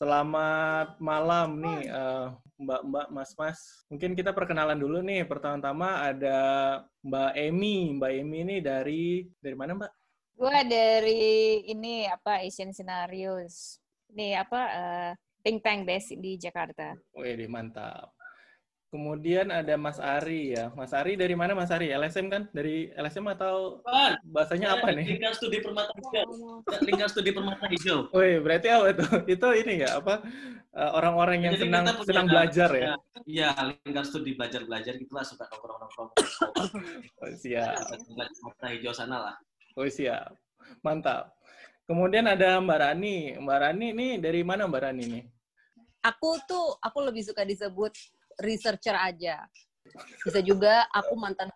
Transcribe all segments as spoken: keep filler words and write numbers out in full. Selamat malam nih uh, Mbak-mbak, Mas-mas. Mungkin kita perkenalan dulu nih. Pertama-tama ada Mbak Emy. Mbak Emy ini dari dari mana, Mbak? Gue dari ini apa Asian Scenarios. Nih apa uh, think tank base di Jakarta. Wih, mantap. Kemudian ada Mas Ari ya. Mas Ari dari mana Mas Ari? L S M kan? Dari L S M atau Pan. Bahasanya apa nih? Lingkar Studi Permata Hijau. Lingkar Studi Permata Hijau. Wih, berarti apa itu? Itu ini ya apa orang-orang yang jadi senang senang belajar ya? Iya, ya, Lingkar Studi belajar-belajar gitulah, suka nongkrong-nongkrong. Oh, siap. Permata Hijau sana lah. Oh, siap. Mantap. Kemudian ada Mbak Rani. Mbak Rani nih dari mana Mbak Rani nih? Aku tuh aku lebih suka disebut researcher aja. Bisa juga aku mantan.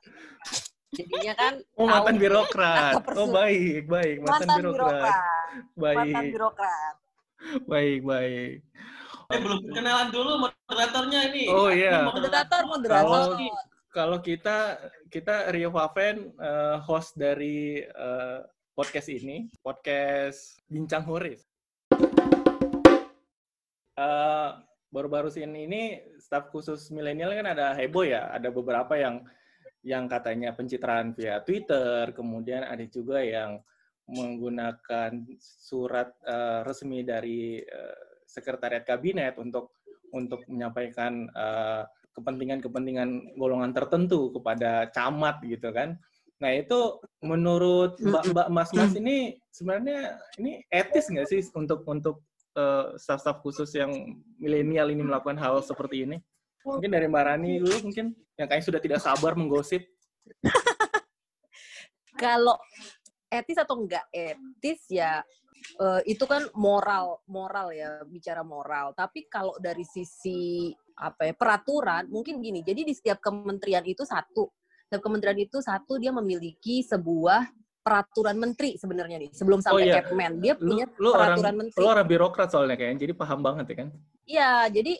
Jadinya kan oh, mantan birokrat. Oh, baik, baik. Mantan, mantan birokrat. birokrat. Baik. Mantan birokrat. Baik, baik. Eh, belum kenalan dulu moderatornya ini. Oh iya. Moderator, moderator. Kalau, kalau kita kita Rio Fafen uh, host dari uh, podcast ini, podcast Bincang Huris. Uh, Baru-baru ini staf khusus milenial kan ada heboh ya, ada beberapa yang yang katanya pencitraan via Twitter, kemudian ada juga yang menggunakan surat uh, resmi dari uh, sekretariat kabinet untuk untuk menyampaikan kepentingan-kepentingan uh, golongan tertentu kepada camat gitu kan. Nah itu menurut mbak-mbak mas-mas ini sebenarnya ini etis nggak sih untuk untuk Uh, staff-staff khusus yang milenial ini melakukan hal seperti ini? Mungkin dari Mbak Rani dulu mungkin, yang kayaknya sudah tidak sabar menggosip. Kalau etis atau enggak etis ya, uh, itu kan moral, moral ya, bicara moral. Tapi kalau dari sisi apa ya, peraturan, mungkin gini, jadi di setiap kementerian itu satu, setiap kementerian itu satu dia memiliki sebuah peraturan menteri sebenarnya nih, sebelum sampai oh, iya. Kepmen. Dia punya lu, lu peraturan orang, menteri. Lu orang birokrat soalnya kayaknya, jadi paham banget ya kan? Iya, jadi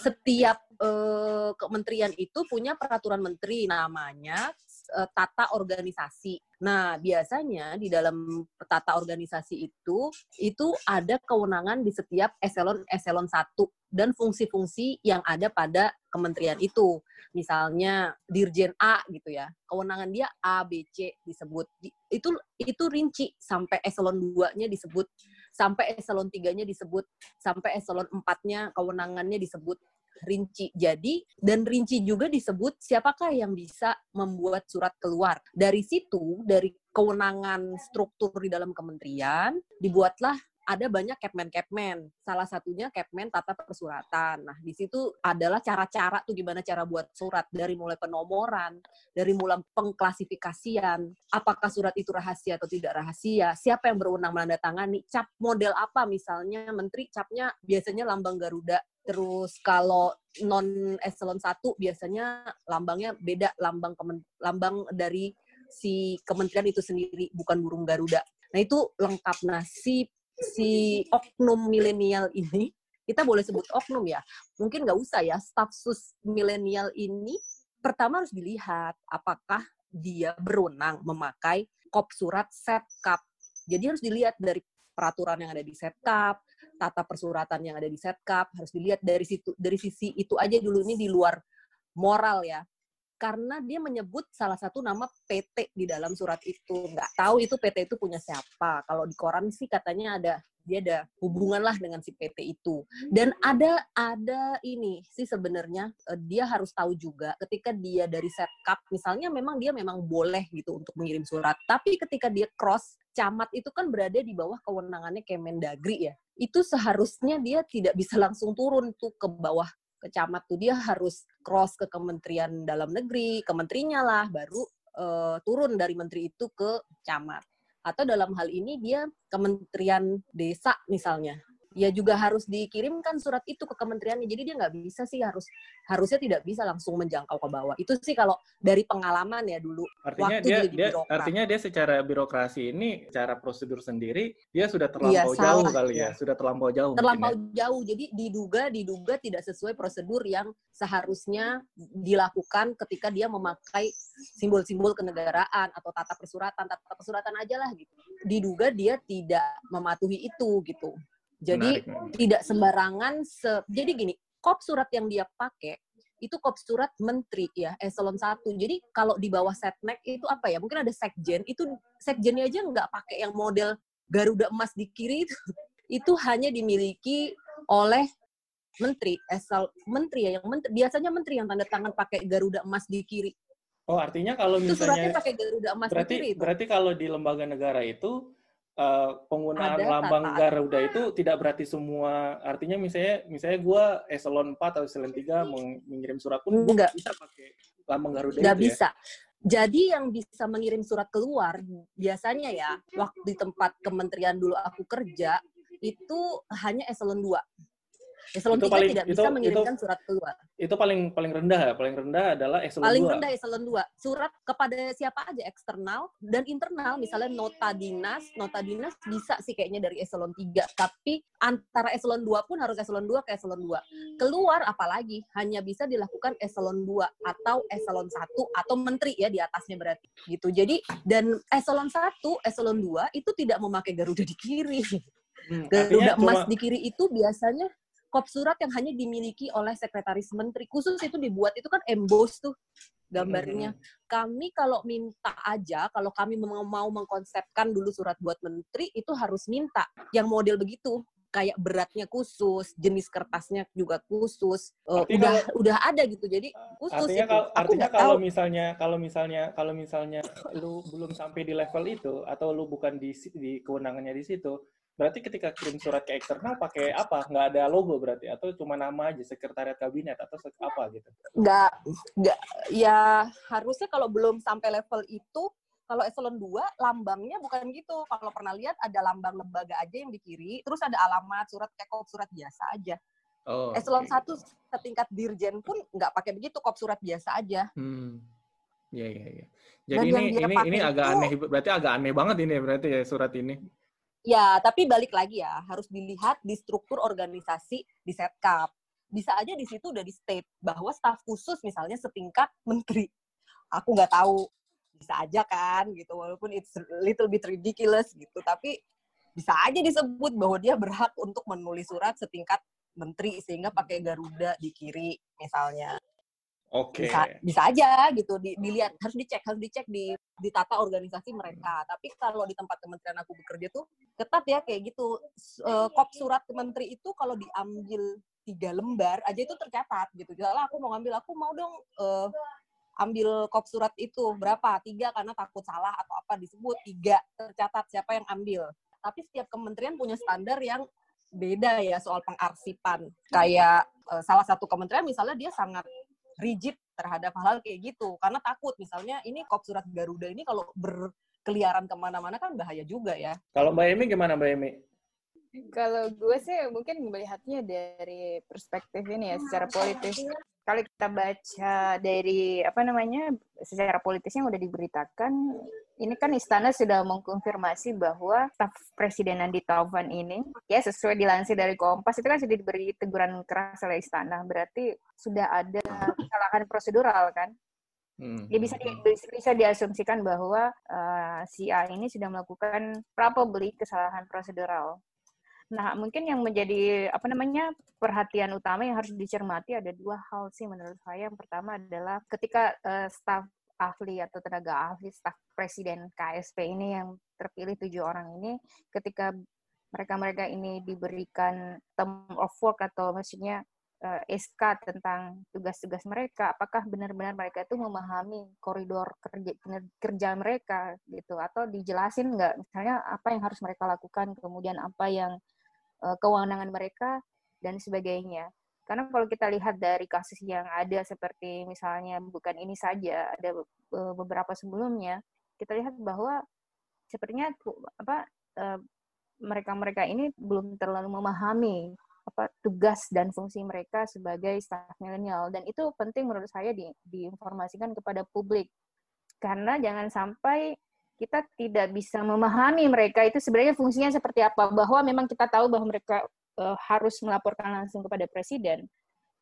setiap uh, kementerian itu punya peraturan menteri namanya uh, tata organisasi. Nah, biasanya di dalam tata organisasi itu, itu ada kewenangan di setiap eselon-eselon satu dan fungsi-fungsi yang ada pada kementerian itu. Misalnya Dirjen A gitu ya, kewenangan dia A, B, C disebut. Itu itu rinci sampai eselon dua-nya disebut, sampai eselon tiga-nya disebut, sampai eselon empat-nya kewenangannya disebut rinci. Jadi dan rinci juga disebut siapakah yang bisa membuat surat keluar. Dari situ, dari kewenangan struktur di dalam kementerian, dibuatlah ada banyak Kepmen-Kepmen. Salah satunya Kepmen Tata Persuratan. Nah, di situ adalah cara-cara tuh gimana cara buat surat. Dari mulai penomoran, dari mulai pengklasifikasian, apakah surat itu rahasia atau tidak rahasia, siapa yang berwenang menandatangani, cap model apa misalnya, menteri capnya biasanya lambang Garuda. Terus kalau non eselon satu biasanya lambangnya beda, lambang kemen- lambang dari si kementerian itu sendiri, bukan burung Garuda. Nah, itu lengkap. Nah, si si oknum milenial ini, kita boleh sebut oknum ya, mungkin nggak usah ya, staf sus milenial ini pertama harus dilihat apakah dia berwenang memakai kop surat setkap. Jadi harus dilihat dari peraturan yang ada di setkap, tata persuratan yang ada di setkap, harus dilihat dari situ, dari sisi itu aja dulu. Ini di luar moral ya, karena dia menyebut salah satu nama P T di dalam surat itu. Nggak tahu itu P T itu punya siapa. Kalau di koran sih katanya ada, dia ada hubungan lah dengan si P T itu. Dan ada ada ini sih sebenarnya, dia harus tahu juga ketika dia dari setkap, misalnya memang dia memang boleh gitu untuk mengirim surat. Tapi ketika dia cross, camat itu kan berada di bawah kewenangannya Kemendagri ya. Itu seharusnya dia tidak bisa langsung turun tuh ke bawah ke camat tuh, dia harus cross ke Kementerian Dalam Negeri, kementerinya lah, baru uh, turun dari menteri itu ke camat. Atau dalam hal ini dia Kementerian Desa misalnya, ya juga harus dikirimkan surat itu ke kementeriannya. Jadi dia nggak bisa sih, harus harusnya tidak bisa langsung menjangkau ke bawah. Itu sih kalau dari pengalaman ya dulu. Artinya waktu dia, dia artinya dia secara birokrasi ini, secara prosedur sendiri dia sudah terlampau ya, jauh salah. kali ya, sudah terlampau jauh. Terlampau mungkin, ya. jauh. Jadi diduga diduga tidak sesuai prosedur yang seharusnya dilakukan ketika dia memakai simbol-simbol kenegaraan atau tata persuratan, tata persuratan aja lah gitu. Diduga dia tidak mematuhi itu gitu. Jadi menarik, tidak sembarangan. Se Jadi gini, kop surat yang dia pakai itu kop surat menteri ya, eselon satu. Jadi kalau di bawah setnek itu apa ya? Mungkin ada sekjen, itu sekjennya aja nggak pakai yang model Garuda emas di kiri itu. Itu hanya dimiliki oleh menteri, esel menteri ya, yang menteri, biasanya menteri yang tanda tangan pakai Garuda emas di kiri. Oh, artinya kalau misalnya itu suratnya pakai Garuda emas berarti, di kiri itu. Berarti kalau di lembaga negara itu Uh, penggunaan ada, lambang tata. Garuda itu tidak berarti semua, artinya misalnya misalnya gue eselon empat atau eselon tiga mengirim surat pun nggak bisa pakai lambang Garuda nggak itu bisa. Ya? Jadi yang bisa mengirim surat keluar biasanya ya, waktu di tempat kementerian dulu aku kerja itu hanya eselon dua. Eselon itu tiga paling, tidak itu, bisa mengirimkan itu, surat keluar. Itu paling paling rendah, paling rendah adalah eselon paling dua. Paling rendah eselon dua. Surat kepada siapa aja, eksternal dan internal, misalnya nota dinas, nota dinas bisa sih kayaknya dari eselon tiga, tapi antara eselon dua pun harus eselon dua ke eselon dua. Keluar apalagi hanya bisa dilakukan eselon dua atau eselon satu atau menteri ya di atasnya berarti. Gitu. Jadi dan eselon satu, eselon dua itu tidak memakai Garuda di kiri. Hmm, Garuda emas cuma di kiri itu biasanya kop surat yang hanya dimiliki oleh sekretaris menteri, khusus itu dibuat, itu kan emboss tuh gambarnya. Mm-hmm. Kami kalau minta aja, kalau kami mau mengkonsepkan dulu surat buat menteri, itu harus minta yang model begitu. Kayak beratnya khusus, jenis kertasnya juga khusus, uh, udah kalau, udah ada gitu. Jadi khusus artinya itu. Kalau, artinya kalau tahu. misalnya kalau misalnya kalau misalnya lu belum sampai di level itu atau lu bukan di, di kewenangannya di situ, berarti ketika kirim surat ke eksternal pakai apa? Nggak ada logo berarti? Atau cuma nama aja, sekretariat kabinet atau apa gitu? Nggak, nggak. Ya harusnya kalau belum sampai level itu, kalau eselon dua, lambangnya bukan gitu. Kalau pernah lihat ada lambang lembaga aja yang di kiri, terus ada alamat, surat, kayak kop surat biasa aja. Oh, eselon okay. satu setingkat dirjen pun nggak pakai begitu, kop surat biasa aja. Hmm. Iya, iya, iya. Jadi Dan ini ini, ini agak itu, aneh, berarti agak aneh banget ini berarti ya surat ini. Ya, tapi balik lagi ya, harus dilihat di struktur organisasi di setkap. Bisa aja di situ udah di state bahwa staf khusus misalnya setingkat menteri. Aku nggak tahu, bisa aja kan gitu, walaupun it's a little bit ridiculous gitu, tapi bisa aja disebut bahwa dia berhak untuk menulis surat setingkat menteri sehingga pakai Garuda di kiri misalnya. Oke. Okay. Bisa, bisa aja gitu, di, dilihat, harus dicek, harus dicek di, di tata organisasi mereka. Tapi kalau di tempat kementerian aku bekerja tuh ketat ya kayak gitu. Uh, kop surat menteri itu kalau diambil tiga lembar aja itu tercatat gitu. Misalnya aku mau ngambil, aku mau dong uh, ambil kop surat itu berapa? Tiga karena takut salah atau apa disebut tiga tercatat siapa yang ambil. Tapi setiap kementerian punya standar yang beda ya soal pengarsipan. Kayak uh, salah satu kementerian misalnya dia sangat rigid terhadap hal-hal kayak gitu karena takut misalnya ini kop surat Garuda ini kalau berkeliaran kemana-mana kan bahaya juga ya. Kalau Mbak Emi gimana Mbak Emi? Kalau gue sih mungkin melihatnya dari perspektif ini ya secara politis. Kalau kita baca dari apa namanya secara politisnya udah diberitakan ini kan istana sudah mengkonfirmasi bahwa staf Presiden Andi Taufan ini ya sesuai dilansir dari Kompas itu kan sudah diberi teguran keras oleh istana berarti sudah ada kesalahan prosedural kan. Ya bisa di, bisa diasumsikan bahwa uh, si A ini sudah melakukan probably kesalahan prosedural. Nah, mungkin yang menjadi apa namanya perhatian utama yang harus dicermati ada dua hal sih menurut saya. Yang pertama adalah ketika uh, staf ahli atau tenaga ahli staf presiden K S P ini yang terpilih tujuh orang ini, ketika mereka-mereka ini diberikan term of work atau maksudnya uh, S K tentang tugas-tugas mereka, apakah benar-benar mereka itu memahami koridor kerja kerja mereka gitu atau dijelasin nggak misalnya apa yang harus mereka lakukan, kemudian apa yang kewenangan mereka, dan sebagainya. Karena kalau kita lihat dari kasus yang ada seperti misalnya bukan ini saja, ada beberapa sebelumnya, kita lihat bahwa sepertinya apa mereka-mereka ini belum terlalu memahami apa tugas dan fungsi mereka sebagai staf milenial. Dan itu penting menurut saya di, diinformasikan kepada publik. Karena jangan sampai kita tidak bisa memahami mereka itu sebenarnya fungsinya seperti apa, bahwa memang kita tahu bahwa mereka e, harus melaporkan langsung kepada presiden,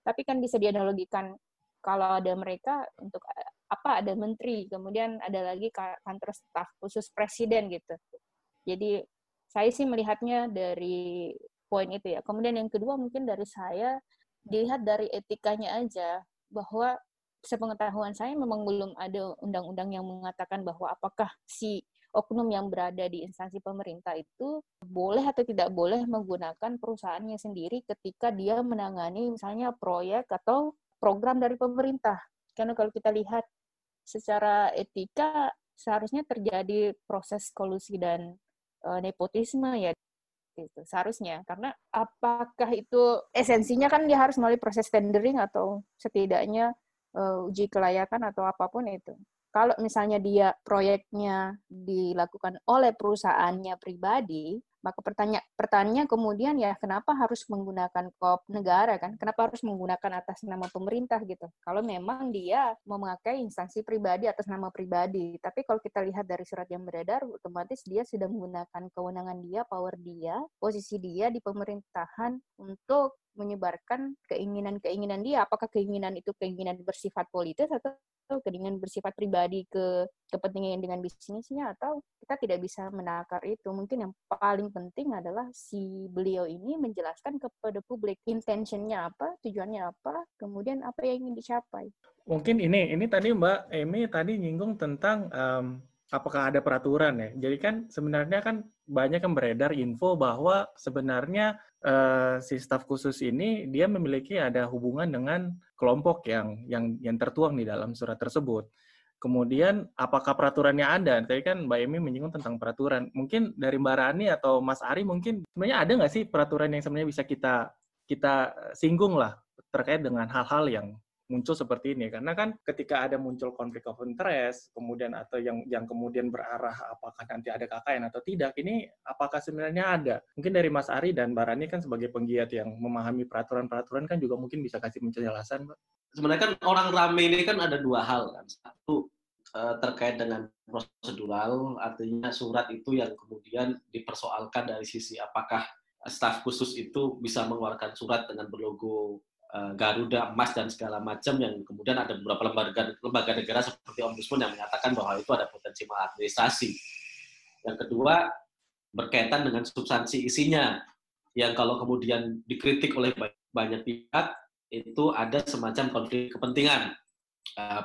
tapi kan bisa dianalogikan kalau ada mereka untuk apa ada menteri, kemudian ada lagi kantor staf khusus presiden gitu. Jadi saya sih melihatnya dari poin itu ya. Kemudian yang kedua mungkin dari saya, dilihat dari etikanya aja, bahwa sepengetahuan saya memang belum ada undang-undang yang mengatakan bahwa apakah si oknum yang berada di instansi pemerintah itu boleh atau tidak boleh menggunakan perusahaannya sendiri ketika dia menangani misalnya proyek atau program dari pemerintah. Karena kalau kita lihat secara etika, seharusnya terjadi proses kolusi dan e, nepotisme ya. Itu seharusnya, karena apakah itu esensinya kan dia harus melalui proses tendering atau setidaknya e, uji kelayakan atau apapun itu. Kalau misalnya dia proyeknya dilakukan oleh perusahaannya pribadi, maka pertanya- pertanyaan kemudian ya kenapa harus menggunakan kop negara kan? Kenapa harus menggunakan atas nama pemerintah gitu? Kalau memang dia memakai instansi pribadi atas nama pribadi, tapi kalau kita lihat dari surat yang beredar, otomatis dia sudah menggunakan kewenangan dia, power dia, posisi dia di pemerintahan untuk menyebarkan keinginan-keinginan dia. Apakah keinginan itu keinginan bersifat politis atau keinginan bersifat pribadi ke kepentingan dengan bisnisnya, atau kita tidak bisa menakar itu. Mungkin yang paling penting adalah si beliau ini menjelaskan kepada publik intentionnya apa, tujuannya apa, kemudian apa yang ingin dicapai. Mungkin ini, ini tadi Mbak Emy tadi nyinggung tentang um, apakah ada peraturan ya. Jadi kan sebenarnya kan banyak yang beredar info bahwa sebenarnya uh, si staf khusus ini dia memiliki ada hubungan dengan kelompok yang yang yang tertuang di dalam surat tersebut. Kemudian apakah peraturannya ada? Tadi kan Mbak Emy menyinggung tentang peraturan. Mungkin dari Mbak Rani atau Mas Ari mungkin sebenarnya ada nggak sih peraturan yang sebenarnya bisa kita kita singgung lah terkait dengan hal-hal yang muncul seperti ini? Karena kan ketika ada muncul konflik of interest, kemudian atau yang yang kemudian berarah apakah nanti ada K K N atau tidak, ini apakah sebenarnya ada? Mungkin dari Mas Ari dan Mbak Rani kan sebagai penggiat yang memahami peraturan-peraturan kan juga mungkin bisa kasih penjelasan, Mbak. Sebenarnya kan orang rame ini kan ada dua hal kan. Satu terkait dengan prosedural, artinya surat itu yang kemudian dipersoalkan dari sisi apakah staf khusus itu bisa mengeluarkan surat dengan berlogo Garuda, emas, dan segala macam, yang kemudian ada beberapa lembaga, lembaga negara seperti Ombudsman yang menyatakan bahwa itu ada potensi maladministrasi. Yang kedua, berkaitan dengan substansi isinya, yang kalau kemudian dikritik oleh banyak pihak, itu ada semacam konflik kepentingan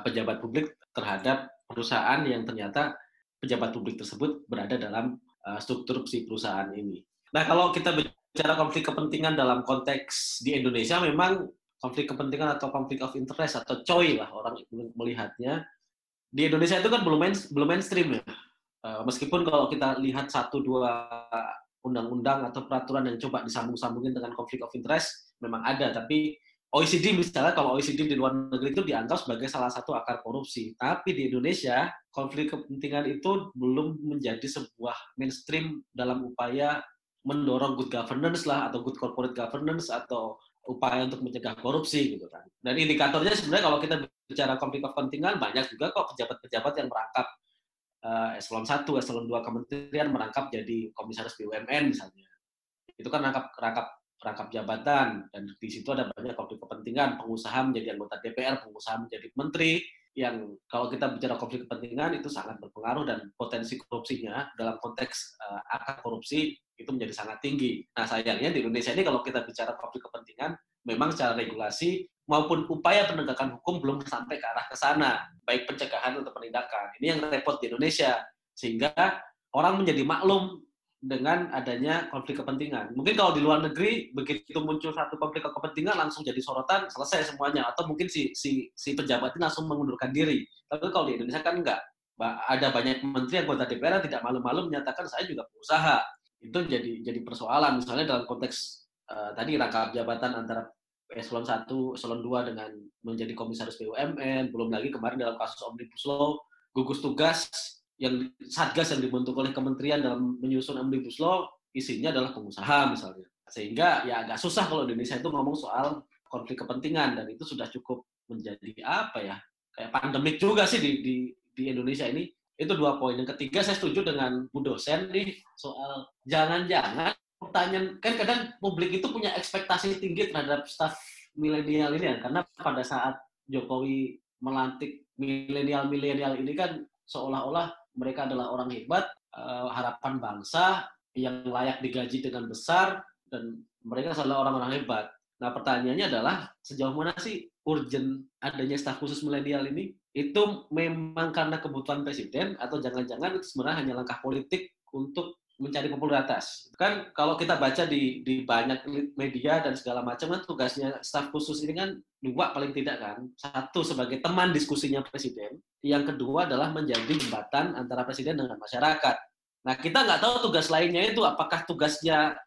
pejabat publik terhadap perusahaan yang ternyata pejabat publik tersebut berada dalam struktur si perusahaan ini. Nah, kalau kita bicara konflik kepentingan dalam konteks di Indonesia, memang konflik kepentingan atau konflik of interest atau C O I lah orang melihatnya, di Indonesia itu kan belum main, belum mainstream ya. Meskipun kalau kita lihat satu dua undang-undang atau peraturan yang coba disambung-sambungin dengan konflik of interest memang ada, tapi O E C D misalnya, kalau O E C D di luar negeri itu dianggap sebagai salah satu akar korupsi. Tapi di Indonesia, konflik kepentingan itu belum menjadi sebuah mainstream dalam upaya mendorong good governance lah, atau good corporate governance, atau upaya untuk mencegah korupsi gitu kan. Dan indikatornya sebenarnya kalau kita bicara konflik kepentingan, banyak juga kok pejabat-pejabat yang merangkap uh, eselon satu, eselon dua kementerian, merangkap jadi komisaris B U M N misalnya. Itu kan rangkap rangkap rangkap jabatan, dan di situ ada banyak konflik kepentingan, pengusaha menjadi anggota D P R, pengusaha menjadi menteri, yang kalau kita bicara konflik kepentingan itu sangat berpengaruh, dan potensi korupsinya dalam konteks uh, akar korupsi itu menjadi sangat tinggi. Nah, sayangnya di Indonesia ini kalau kita bicara konflik kepentingan, memang secara regulasi maupun upaya penegakan hukum belum sampai ke arah ke sana, baik pencegahan atau penindakan. Ini yang repot di Indonesia, sehingga orang menjadi maklum dengan adanya konflik kepentingan. Mungkin kalau di luar negeri, begitu muncul satu konflik kepentingan, langsung jadi sorotan, selesai semuanya. Atau mungkin si si, si pejabat ini langsung mengundurkan diri. Tapi kalau di Indonesia kan enggak. Ada banyak menteri anggota D P R yang tidak malu-malu menyatakan, saya juga pengusaha. Itu jadi jadi persoalan. Misalnya dalam konteks uh, tadi rangkap jabatan antara eselon satu, eselon dua dengan menjadi komisaris B U M N. Belum lagi kemarin dalam kasus Omnibus Law, gugus tugas, yang satgas yang dibentuk oleh kementerian dalam menyusun Omnibus Law isinya adalah pengusaha misalnya. Sehingga ya agak susah kalau Indonesia itu ngomong soal konflik kepentingan, dan itu sudah cukup menjadi apa ya, kayak pandemik juga sih di di, di Indonesia ini. Itu dua poin. Yang ketiga, saya setuju dengan Bu dosen nih soal jangan-jangan pertanyaan, kan kadang publik itu punya ekspektasi tinggi terhadap staf milenial ini, karena pada saat Jokowi melantik milenial-milenial ini kan seolah-olah mereka adalah orang hebat, uh, harapan bangsa yang layak digaji dengan besar, dan mereka adalah orang-orang hebat. Nah, pertanyaannya adalah sejauh mana sih urgent adanya staf khusus milenial ini? Itu memang karena kebutuhan presiden atau jangan-jangan itu sebenarnya hanya langkah politik untuk mencari popularitas? Kan kalau kita baca di di banyak media dan segala macam, kan tugasnya staf khusus ini kan dua paling tidak kan. Satu sebagai teman diskusinya presiden, yang kedua adalah menjadi jembatan antara presiden dengan masyarakat. Nah, kita nggak tahu tugas lainnya itu apakah tugasnya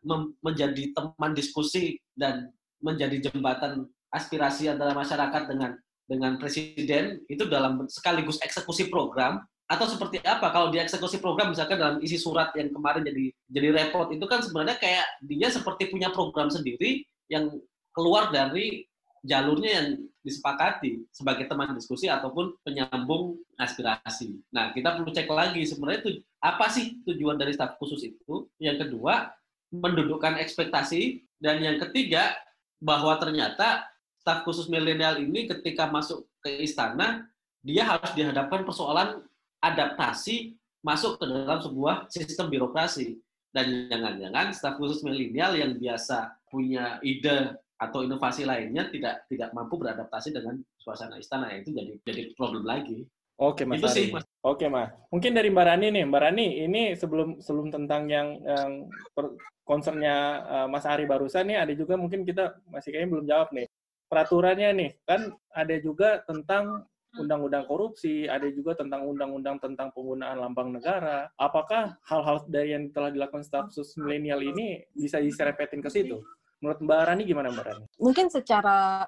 menjadi teman diskusi dan menjadi jembatan aspirasi antara masyarakat dengan dengan presiden itu dalam sekaligus eksekusi program, atau seperti apa. Kalau dia eksekusi program misalkan dalam isi surat yang kemarin jadi jadi repot itu kan sebenarnya kayak dia seperti punya program sendiri yang keluar dari jalurnya yang disepakati sebagai teman diskusi ataupun penyambung aspirasi. Nah, kita perlu cek lagi sebenarnya itu apa sih tujuan dari staf khusus itu. Yang kedua, mendudukkan ekspektasi, dan yang ketiga bahwa ternyata staf khusus milenial ini ketika masuk ke istana dia harus dihadapkan persoalan adaptasi masuk ke dalam sebuah sistem birokrasi, dan jangan-jangan staf khusus milenial yang biasa punya ide atau inovasi lainnya tidak tidak mampu beradaptasi dengan suasana istana. Itu jadi jadi problem lagi. Oke, Mas Ari. Oke, Mas. Mungkin dari Mbak Rani nih. Mbak Rani, ini sebelum sebelum tentang yang, yang concernnya uh, Mas Ari barusan nih, ada juga mungkin kita masih kayaknya belum jawab nih. Peraturannya nih, kan ada juga tentang undang-undang korupsi, ada juga tentang undang-undang tentang penggunaan lambang negara. Apakah hal-hal dari yang telah dilakukan staf khusus milenial ini bisa diserepetin ke situ? Menurut Mbak Rani gimana, Mbak Rani? Mungkin secara,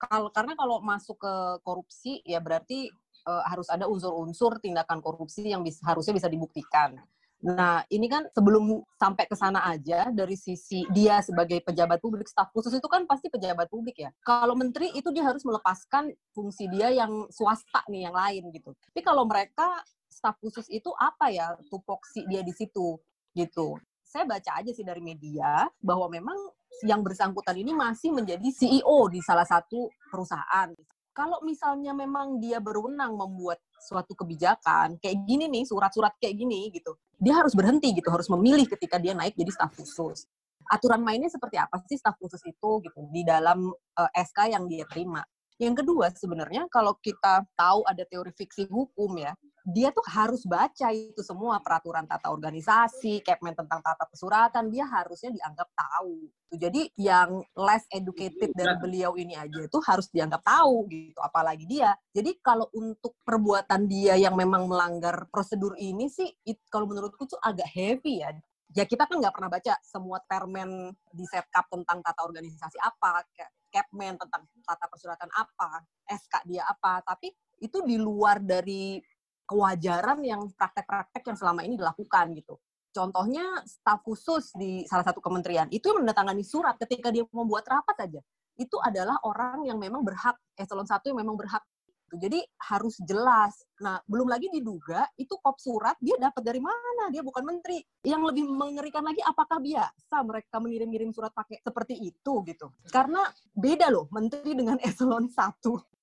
kalau karena kalau masuk ke korupsi, ya berarti e, harus ada unsur-unsur tindakan korupsi yang bisa, harusnya bisa dibuktikan. Nah, ini kan sebelum sampai ke sana aja, dari sisi dia sebagai pejabat publik, staf khusus itu kan pasti pejabat publik ya. Kalau menteri itu dia harus melepaskan fungsi dia yang swasta nih, yang lain gitu. Tapi kalau mereka, staf khusus itu apa ya tupoksi dia di situ gitu. Saya baca aja sih dari media bahwa memang yang bersangkutan ini masih menjadi C E O di salah satu perusahaan. Kalau misalnya memang dia berwenang membuat suatu kebijakan, kayak gini nih, surat-surat kayak gini gitu, dia harus berhenti gitu, harus memilih ketika dia naik jadi staf khusus. Aturan mainnya seperti apa sih staf khusus itu gitu, di dalam uh, S K yang dia terima. Yang kedua sebenarnya kalau kita tahu ada teori fiksi hukum ya, dia tuh harus baca itu semua peraturan tata organisasi, Kepmen tentang tata kesuratan, dia harusnya dianggap tahu. Jadi yang less educated dari beliau ini aja itu harus dianggap tahu gitu, apalagi dia. Jadi kalau untuk perbuatan dia yang memang melanggar prosedur ini sih, it, kalau menurutku tuh agak heavy ya. Ya kita kan nggak pernah baca semua permen di setcap tentang tata organisasi apa, Kepmen tentang tata persuratan apa, S K dia apa, tapi itu di luar dari kewajaran yang praktek-praktek yang selama ini dilakukan gitu. Contohnya staf khusus di salah satu kementerian itu yang menandatangani surat ketika dia membuat rapat aja. Itu adalah orang yang memang berhak, eselon satu yang memang berhak. Jadi harus jelas. Nah, belum lagi diduga itu kop surat dia dapat dari mana? Dia bukan menteri. Yang lebih mengerikan lagi, apakah biasa mereka mengirim-ngirim surat pakai seperti itu gitu? Karena beda loh menteri dengan eselon satu.